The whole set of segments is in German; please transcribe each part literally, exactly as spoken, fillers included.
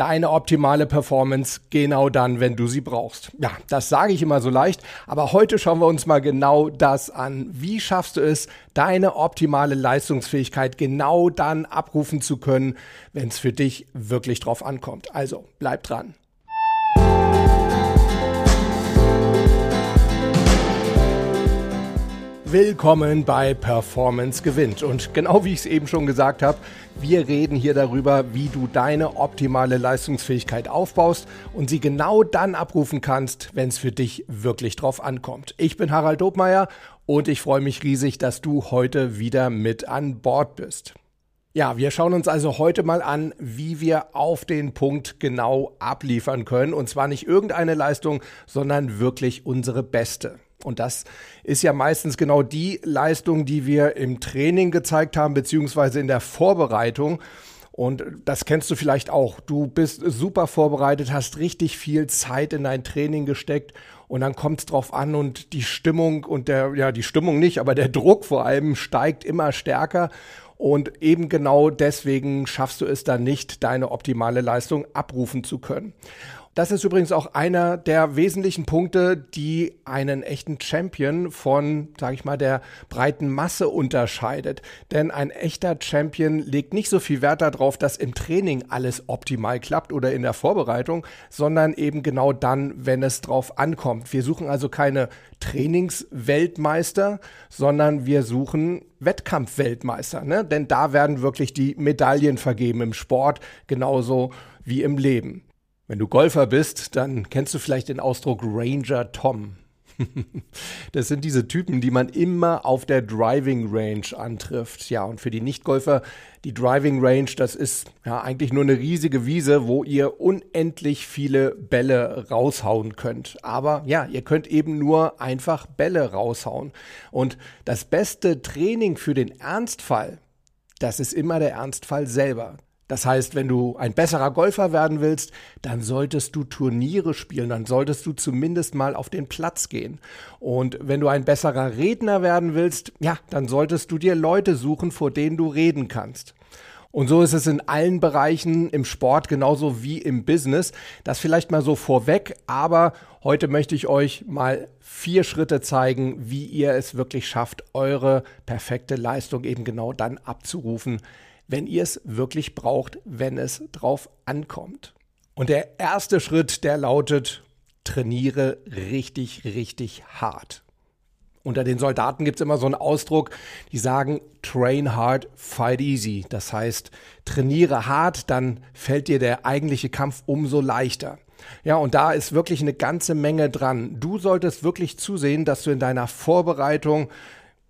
deine optimale Performance genau dann, wenn du sie brauchst. Ja, das sage ich immer so leicht, aber heute schauen wir uns mal genau das an. Wie schaffst du es, deine optimale Leistungsfähigkeit genau dann abrufen zu können, wenn es für dich wirklich drauf ankommt? Also bleib dran. Willkommen bei Performance Gewinnt. Und genau wie ich es eben schon gesagt habe, wir reden hier darüber, wie du deine optimale Leistungsfähigkeit aufbaust und sie genau dann abrufen kannst, wenn es für dich wirklich drauf ankommt. Ich bin Harald Dobmeier und ich freue mich riesig, dass du heute wieder mit an Bord bist. Ja, wir schauen uns also heute mal an, wie wir auf den Punkt genau abliefern können. Und zwar nicht irgendeine Leistung, sondern wirklich unsere beste. Und das ist ja meistens genau die Leistung, die wir im Training gezeigt haben, beziehungsweise in der Vorbereitung. Und das kennst du vielleicht auch. Du bist super vorbereitet, hast richtig viel Zeit in dein Training gesteckt und dann kommt es drauf an und die Stimmung und der, ja, die Stimmung nicht, aber der Druck vor allem steigt immer stärker. Und eben genau deswegen schaffst du es dann nicht, deine optimale Leistung abrufen zu können. Das ist übrigens auch einer der wesentlichen Punkte, die einen echten Champion von, sage ich mal, der breiten Masse unterscheidet. Denn ein echter Champion legt nicht so viel Wert darauf, dass im Training alles optimal klappt oder in der Vorbereitung, sondern eben genau dann, wenn es drauf ankommt. Wir suchen also keine Trainingsweltmeister, sondern wir suchen Wettkampfweltmeister, ne? Denn da werden wirklich die Medaillen vergeben im Sport, genauso wie im Leben. Wenn du Golfer bist, dann kennst du vielleicht den Ausdruck Ranger Tom. Das sind diese Typen, die man immer auf der Driving Range antrifft. Ja, und für die Nicht-Golfer, die Driving Range, das ist ja eigentlich nur eine riesige Wiese, wo ihr unendlich viele Bälle raushauen könnt. Aber ja, ihr könnt eben nur einfach Bälle raushauen. Und das beste Training für den Ernstfall, das ist immer der Ernstfall selber. Das heißt, wenn du ein besserer Golfer werden willst, dann solltest du Turniere spielen, dann solltest du zumindest mal auf den Platz gehen. Und wenn du ein besserer Redner werden willst, ja, dann solltest du dir Leute suchen, vor denen du reden kannst. Und so ist es in allen Bereichen, im Sport genauso wie im Business. Das vielleicht mal so vorweg, aber heute möchte ich euch mal vier Schritte zeigen, wie ihr es wirklich schafft, eure perfekte Leistung eben genau dann abzurufen, wenn ihr es wirklich braucht, wenn es drauf ankommt. Und der erste Schritt, der lautet, trainiere richtig, richtig hart. Unter den Soldaten gibt es immer so einen Ausdruck, die sagen, train hard, fight easy. Das heißt, trainiere hart, dann fällt dir der eigentliche Kampf umso leichter. Ja, und da ist wirklich eine ganze Menge dran. Du solltest wirklich zusehen, dass du in deiner Vorbereitung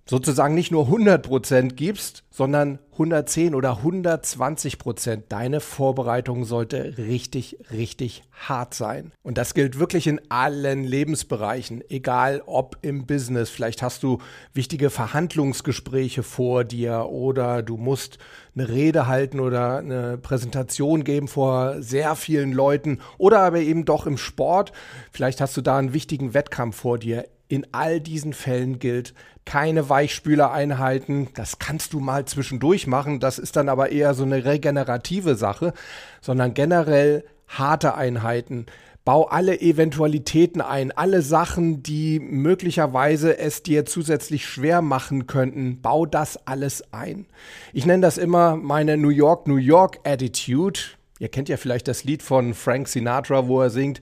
sozusagen nicht nur hundert Prozent gibst, sondern hundertzehn oder hundertzwanzig Prozent. Deine Vorbereitung sollte richtig, richtig hart sein. Und das gilt wirklich in allen Lebensbereichen, egal ob im Business. Vielleicht hast du wichtige Verhandlungsgespräche vor dir oder du musst eine Rede halten oder eine Präsentation geben vor sehr vielen Leuten oder aber eben doch im Sport. Vielleicht hast du da einen wichtigen Wettkampf vor dir. In all diesen Fällen gilt, keine Weichspülereinheiten, das kannst du mal zwischendurch machen, das ist dann aber eher so eine regenerative Sache, sondern generell harte Einheiten. Bau alle Eventualitäten ein, alle Sachen, die möglicherweise es dir zusätzlich schwer machen könnten, bau das alles ein. Ich nenne das immer meine New York, New York Attitude. Ihr kennt ja vielleicht das Lied von Frank Sinatra, wo er singt,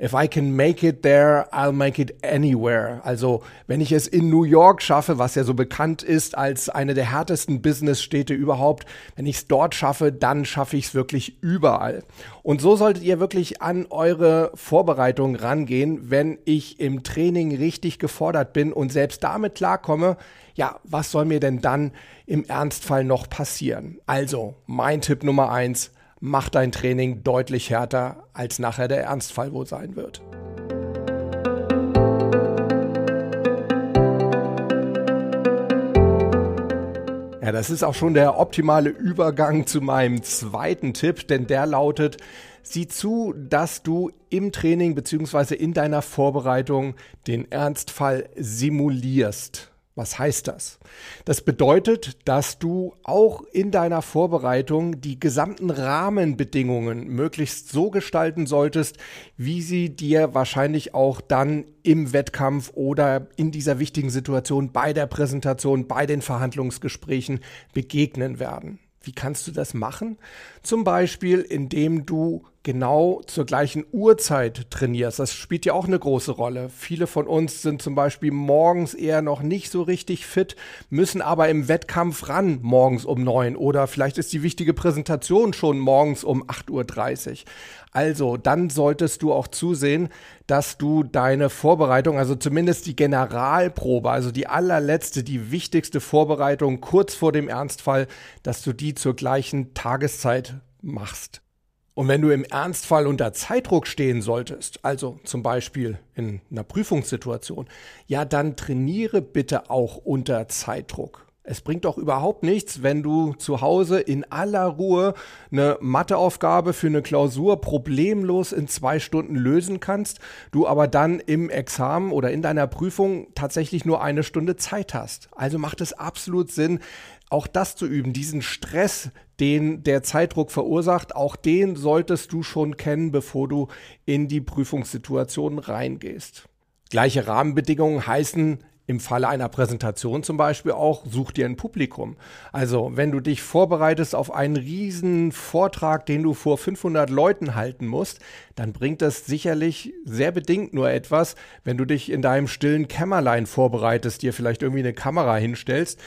if I can make it there, I'll make it anywhere. Also, wenn ich es in New York schaffe, was ja so bekannt ist als eine der härtesten Business-Städte überhaupt, wenn ich es dort schaffe, dann schaffe ich es wirklich überall. Und so solltet ihr wirklich an eure Vorbereitung rangehen, wenn ich im Training richtig gefordert bin und selbst damit klarkomme, ja, was soll mir denn dann im Ernstfall noch passieren? Also, mein Tipp Nummer eins. Mach dein Training deutlich härter, als nachher der Ernstfall wohl sein wird. Ja, das ist auch schon der optimale Übergang zu meinem zweiten Tipp, denn der lautet, sieh zu, dass du im Training bzw. in deiner Vorbereitung den Ernstfall simulierst. Was heißt das? Das bedeutet, dass du auch in deiner Vorbereitung die gesamten Rahmenbedingungen möglichst so gestalten solltest, wie sie dir wahrscheinlich auch dann im Wettkampf oder in dieser wichtigen Situation bei der Präsentation, bei den Verhandlungsgesprächen begegnen werden. Wie kannst du das machen? Zum Beispiel, indem du genau zur gleichen Uhrzeit trainierst. Das spielt ja auch eine große Rolle. Viele von uns sind zum Beispiel morgens eher noch nicht so richtig fit, müssen aber im Wettkampf ran morgens um neun oder vielleicht ist die wichtige Präsentation schon morgens um acht Uhr dreißig. Also dann solltest du auch zusehen, dass du deine Vorbereitung, also zumindest die Generalprobe, also die allerletzte, die wichtigste Vorbereitung kurz vor dem Ernstfall, dass du die zur gleichen Tageszeit machst. Und wenn du im Ernstfall unter Zeitdruck stehen solltest, also zum Beispiel in einer Prüfungssituation, ja, dann trainiere bitte auch unter Zeitdruck. Es bringt doch überhaupt nichts, wenn du zu Hause in aller Ruhe eine Matheaufgabe für eine Klausur problemlos in zwei Stunden lösen kannst, du aber dann im Examen oder in deiner Prüfung tatsächlich nur eine Stunde Zeit hast. Also macht es absolut Sinn, auch das zu üben, diesen Stress, den der Zeitdruck verursacht, auch den solltest du schon kennen, bevor du in die Prüfungssituation reingehst. Gleiche Rahmenbedingungen heißen im Falle einer Präsentation zum Beispiel auch, such dir ein Publikum. Also wenn du dich vorbereitest auf einen riesen Vortrag, den du vor fünfhundert Leuten halten musst, dann bringt das sicherlich sehr bedingt nur etwas, wenn du dich in deinem stillen Kämmerlein vorbereitest, dir vielleicht irgendwie eine Kamera hinstellst.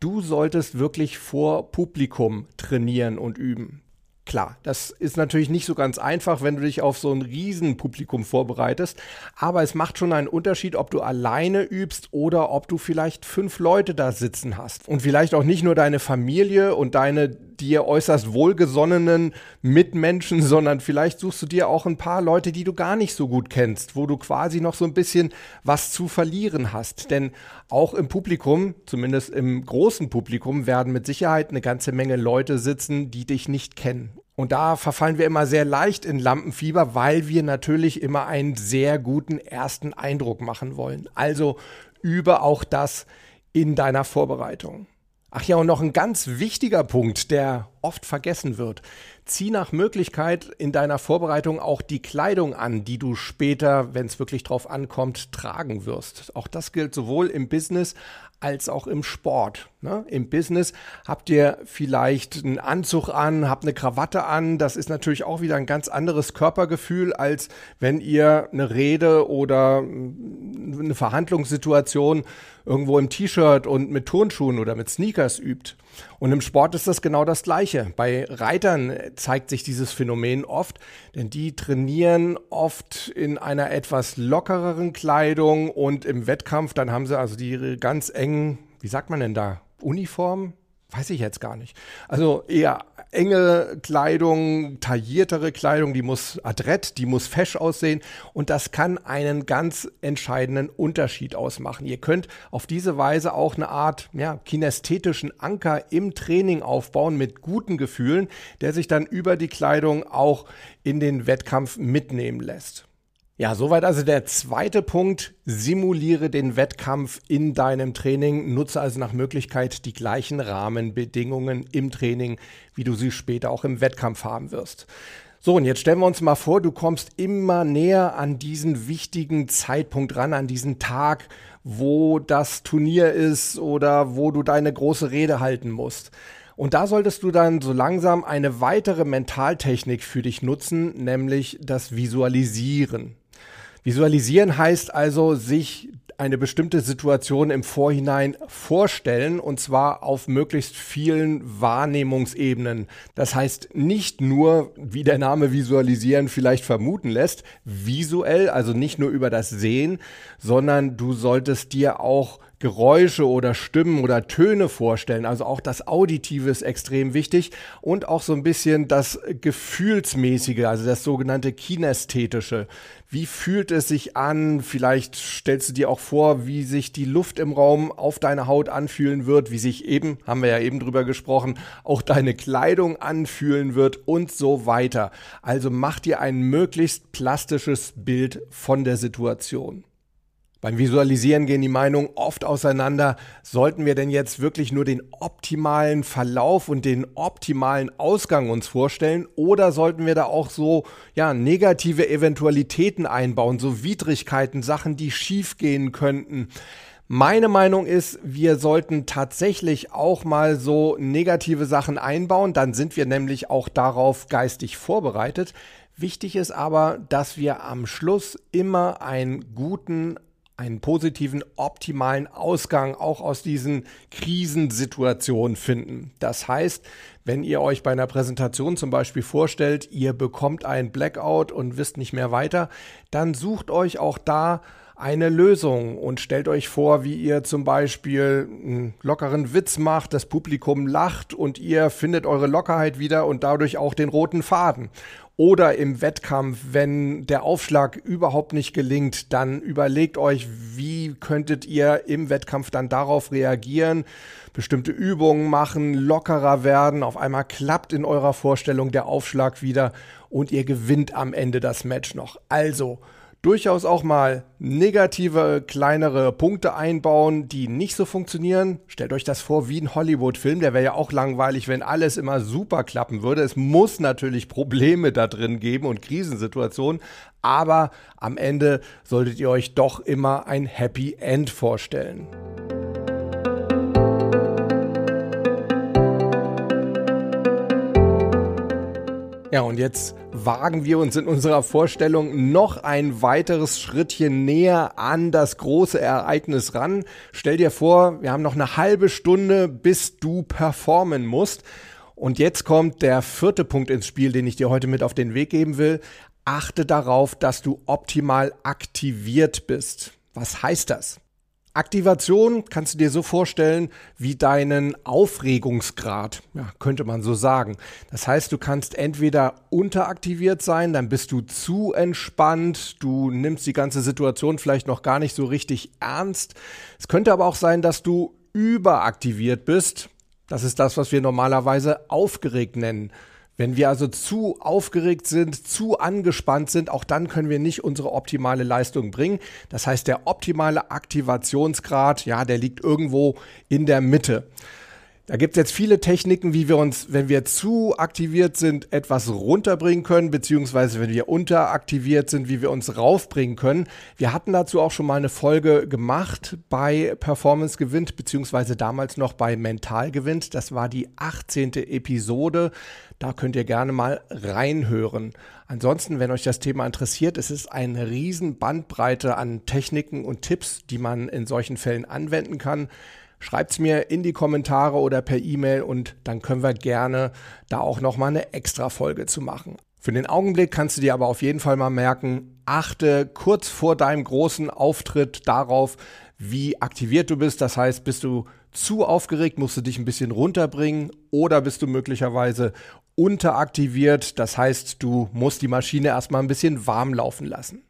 Du solltest wirklich vor Publikum trainieren und üben. Klar, das ist natürlich nicht so ganz einfach, wenn du dich auf so ein Riesenpublikum vorbereitest, aber es macht schon einen Unterschied, ob du alleine übst oder ob du vielleicht fünf Leute da sitzen hast und vielleicht auch nicht nur deine Familie und deine dir äußerst wohlgesonnenen Mitmenschen, sondern vielleicht suchst du dir auch ein paar Leute, die du gar nicht so gut kennst, wo du quasi noch so ein bisschen was zu verlieren hast, denn auch im Publikum, zumindest im großen Publikum, werden mit Sicherheit eine ganze Menge Leute sitzen, die dich nicht kennen. Und da verfallen wir immer sehr leicht in Lampenfieber, weil wir natürlich immer einen sehr guten ersten Eindruck machen wollen. Also übe auch das in deiner Vorbereitung. Ach ja, und noch ein ganz wichtiger Punkt, der oft vergessen wird. Zieh nach Möglichkeit in deiner Vorbereitung auch die Kleidung an, die du später, wenn es wirklich drauf ankommt, tragen wirst. Auch das gilt sowohl im Business als auch im Sport. Ne? Im Business habt ihr vielleicht einen Anzug an, habt eine Krawatte an. Das ist natürlich auch wieder ein ganz anderes Körpergefühl, als wenn ihr eine Rede oder eine Verhandlungssituation irgendwo im T-Shirt und mit Turnschuhen oder mit Sneakers übt. Und im Sport ist das genau das Gleiche. Bei Reitern zeigt sich dieses Phänomen oft, denn die trainieren oft in einer etwas lockereren Kleidung und im Wettkampf, dann haben sie also die ganz engen, wie sagt man denn da, Uniformen? Weiß ich jetzt gar nicht. Also eher enge Kleidung, tailliertere Kleidung, die muss adrett, die muss fesch aussehen und das kann einen ganz entscheidenden Unterschied ausmachen. Ihr könnt auf diese Weise auch eine Art, ja, kinästhetischen Anker im Training aufbauen mit guten Gefühlen, der sich dann über die Kleidung auch in den Wettkampf mitnehmen lässt. Ja, soweit also der zweite Punkt. Simuliere den Wettkampf in deinem Training. Nutze also nach Möglichkeit die gleichen Rahmenbedingungen im Training, wie du sie später auch im Wettkampf haben wirst. So, und jetzt stellen wir uns mal vor, du kommst immer näher an diesen wichtigen Zeitpunkt ran, an diesen Tag, wo das Turnier ist oder wo du deine große Rede halten musst. Und da solltest du dann so langsam eine weitere Mentaltechnik für dich nutzen, nämlich das Visualisieren. Visualisieren heißt also, sich eine bestimmte Situation im Vorhinein vorstellen und zwar auf möglichst vielen Wahrnehmungsebenen. Das heißt nicht nur, wie der Name Visualisieren vielleicht vermuten lässt, visuell, also nicht nur über das Sehen, sondern du solltest dir auch Geräusche oder Stimmen oder Töne vorstellen. Also auch das Auditive ist extrem wichtig und auch so ein bisschen das Gefühlsmäßige, also das sogenannte Kinästhetische. Wie fühlt es sich an? Vielleicht stellst du dir auch vor, wie sich die Luft im Raum auf deine Haut anfühlen wird, wie sich eben, haben wir ja eben drüber gesprochen, auch deine Kleidung anfühlen wird und so weiter. Also mach dir ein möglichst plastisches Bild von der Situation. Beim Visualisieren gehen die Meinungen oft auseinander. Sollten wir denn jetzt wirklich nur den optimalen Verlauf und den optimalen Ausgang uns vorstellen oder sollten wir da auch so ja, negative Eventualitäten einbauen, so Widrigkeiten, Sachen, die schief gehen könnten? Meine Meinung ist, wir sollten tatsächlich auch mal so negative Sachen einbauen, dann sind wir nämlich auch darauf geistig vorbereitet. Wichtig ist aber, dass wir am Schluss immer einen guten einen positiven, optimalen Ausgang auch aus diesen Krisensituationen finden. Das heißt, wenn ihr euch bei einer Präsentation zum Beispiel vorstellt, ihr bekommt einen Blackout und wisst nicht mehr weiter, dann sucht euch auch da eine Lösung und stellt euch vor, wie ihr zum Beispiel einen lockeren Witz macht, das Publikum lacht und ihr findet eure Lockerheit wieder und dadurch auch den roten Faden. Oder im Wettkampf, wenn der Aufschlag überhaupt nicht gelingt, dann überlegt euch, wie könntet ihr im Wettkampf dann darauf reagieren, bestimmte Übungen machen, lockerer werden, auf einmal klappt in eurer Vorstellung der Aufschlag wieder und ihr gewinnt am Ende das Match noch. Also durchaus auch mal negative, kleinere Punkte einbauen, die nicht so funktionieren. Stellt euch das vor wie ein Hollywood-Film, der wäre ja auch langweilig, wenn alles immer super klappen würde. Es muss natürlich Probleme da drin geben und Krisensituationen, aber am Ende solltet ihr euch doch immer ein Happy End vorstellen. Ja, und jetzt wagen wir uns in unserer Vorstellung noch ein weiteres Schrittchen näher an das große Ereignis ran. Stell dir vor, wir haben noch eine halbe Stunde, bis du performen musst. Und jetzt kommt der vierte Punkt ins Spiel, den ich dir heute mit auf den Weg geben will. Achte darauf, dass du optimal aktiviert bist. Was heißt das? Aktivation kannst du dir so vorstellen wie deinen Aufregungsgrad, ja, könnte man so sagen. Das heißt, du kannst entweder unteraktiviert sein, dann bist du zu entspannt, du nimmst die ganze Situation vielleicht noch gar nicht so richtig ernst. Es könnte aber auch sein, dass du überaktiviert bist. Das ist das, was wir normalerweise aufgeregt nennen. Wenn wir also zu aufgeregt sind, zu angespannt sind, auch dann können wir nicht unsere optimale Leistung bringen. Das heißt, der optimale Aktivationsgrad, ja, der liegt irgendwo in der Mitte. Da gibt es jetzt viele Techniken, wie wir uns, wenn wir zu aktiviert sind, etwas runterbringen können, beziehungsweise wenn wir unteraktiviert sind, wie wir uns raufbringen können. Wir hatten dazu auch schon mal eine Folge gemacht bei Performance Gewinnt, beziehungsweise damals noch bei Mental Gewinnt. Das war die achtzehnte Episode. Da könnt ihr gerne mal reinhören. Ansonsten, wenn euch das Thema interessiert, es ist eine riesen Bandbreite an Techniken und Tipps, die man in solchen Fällen anwenden kann. Schreibt's mir in die Kommentare oder per E-Mail und dann können wir gerne da auch nochmal eine extra Folge zu machen. Für den Augenblick kannst du dir aber auf jeden Fall mal merken, achte kurz vor deinem großen Auftritt darauf, wie aktiviert du bist. Das heißt, bist du zu aufgeregt, musst du dich ein bisschen runterbringen oder bist du möglicherweise unteraktiviert. Das heißt, du musst die Maschine erstmal ein bisschen warm laufen lassen.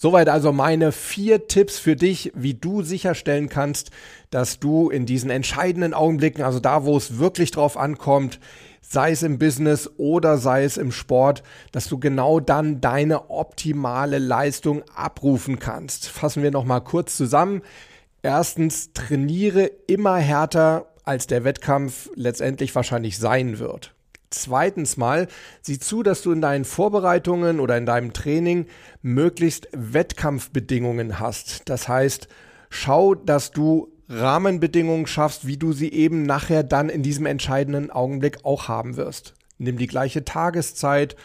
Soweit also meine vier Tipps für dich, wie du sicherstellen kannst, dass du in diesen entscheidenden Augenblicken, also da, wo es wirklich drauf ankommt, sei es im Business oder sei es im Sport, dass du genau dann deine optimale Leistung abrufen kannst. Fassen wir nochmal kurz zusammen. Erstens, trainiere immer härter, als der Wettkampf letztendlich wahrscheinlich sein wird. Zweitens mal, sieh zu, dass du in deinen Vorbereitungen oder in deinem Training möglichst Wettkampfbedingungen hast. Das heißt, schau, dass du Rahmenbedingungen schaffst, wie du sie eben nachher dann in diesem entscheidenden Augenblick auch haben wirst. Nimm die gleiche Tageszeit.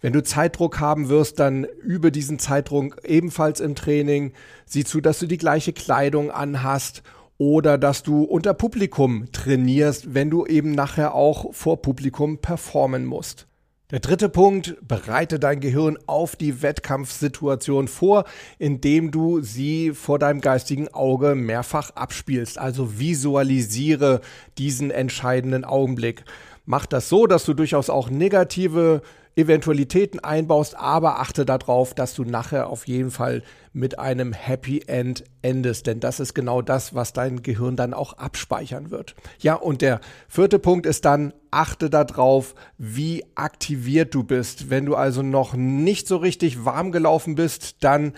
Wenn du Zeitdruck haben wirst, dann übe diesen Zeitdruck ebenfalls im Training. Sieh zu, dass du die gleiche Kleidung anhast. Oder dass du unter Publikum trainierst, wenn du eben nachher auch vor Publikum performen musst. Der dritte Punkt, bereite dein Gehirn auf die Wettkampfsituation vor, indem du sie vor deinem geistigen Auge mehrfach abspielst. Also visualisiere diesen entscheidenden Augenblick. Mach das so, dass du durchaus auch negative Eventualitäten einbaust, aber achte darauf, dass du nachher auf jeden Fall mit einem Happy End endest, denn das ist genau das, was dein Gehirn dann auch abspeichern wird. Ja, und der vierte Punkt ist dann, achte darauf, wie aktiviert du bist. Wenn du also noch nicht so richtig warm gelaufen bist, dann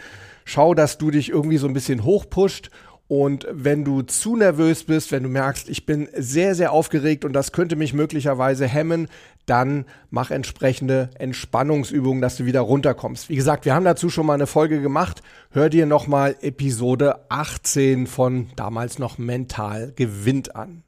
schau, dass du dich irgendwie so ein bisschen hochpusht. Und wenn du zu nervös bist, wenn du merkst, ich bin sehr, sehr aufgeregt und das könnte mich möglicherweise hemmen, dann mach entsprechende Entspannungsübungen, dass du wieder runterkommst. Wie gesagt, wir haben dazu schon mal eine Folge gemacht. Hör dir nochmal Episode achtzehn von damals noch Mental Gewinnt an.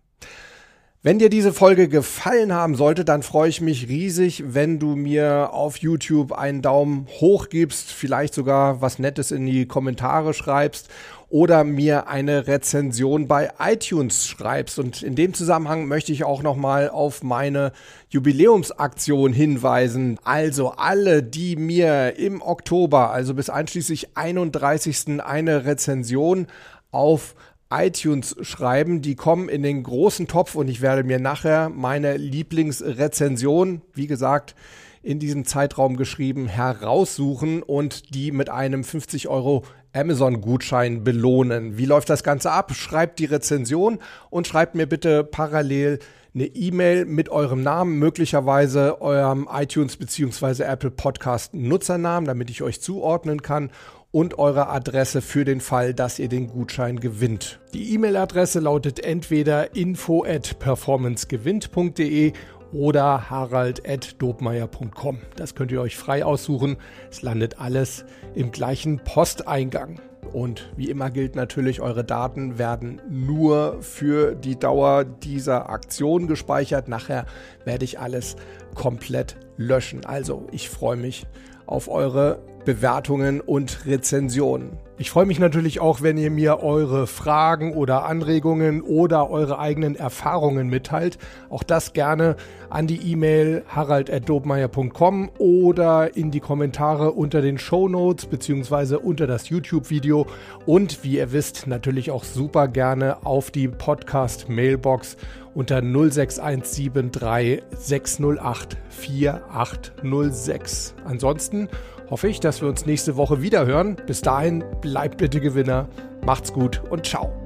Wenn dir diese Folge gefallen haben sollte, dann freue ich mich riesig, wenn du mir auf YouTube einen Daumen hoch gibst, vielleicht sogar was Nettes in die Kommentare schreibst oder mir eine Rezension bei iTunes schreibst. Und in dem Zusammenhang möchte ich auch nochmal auf meine Jubiläumsaktion hinweisen. Also alle, die mir im Oktober, also bis einschließlich einunddreißigsten eine Rezension auf iTunes schreiben, die kommen in den großen Topf und ich werde mir nachher meine Lieblingsrezension, wie gesagt, in diesem Zeitraum geschrieben, heraussuchen und die mit einem fünfzig Euro Amazon-Gutschein belohnen. Wie läuft das Ganze ab? Schreibt die Rezension und schreibt mir bitte parallel eine E-Mail mit eurem Namen, möglicherweise eurem iTunes- bzw. Apple Podcast-Nutzernamen, damit ich euch zuordnen kann, und eure Adresse für den Fall, dass ihr den Gutschein gewinnt. Die E-Mail-Adresse lautet entweder info at performance gewinnt punkt de oder harald at dobmeier punkt com. Das könnt ihr euch frei aussuchen. Es landet alles im gleichen Posteingang. Und wie immer gilt natürlich, eure Daten werden nur für die Dauer dieser Aktion gespeichert. Nachher werde ich alles komplett löschen. Also, ich freue mich auf eure Bewertungen und Rezensionen. Ich freue mich natürlich auch, wenn ihr mir eure Fragen oder Anregungen oder eure eigenen Erfahrungen mitteilt. Auch das gerne an die E-Mail harald at dobmeier punkt com oder in die Kommentare unter den Shownotes bzw. unter das YouTube-Video und wie ihr wisst natürlich auch super gerne auf die Podcast-Mailbox unter null sechs eins sieben drei sechs null acht vier acht null sechs. Ansonsten hoffe ich, dass wir uns nächste Woche wieder hören. Bis dahin, bleibt bitte Gewinner. Macht's gut und ciao.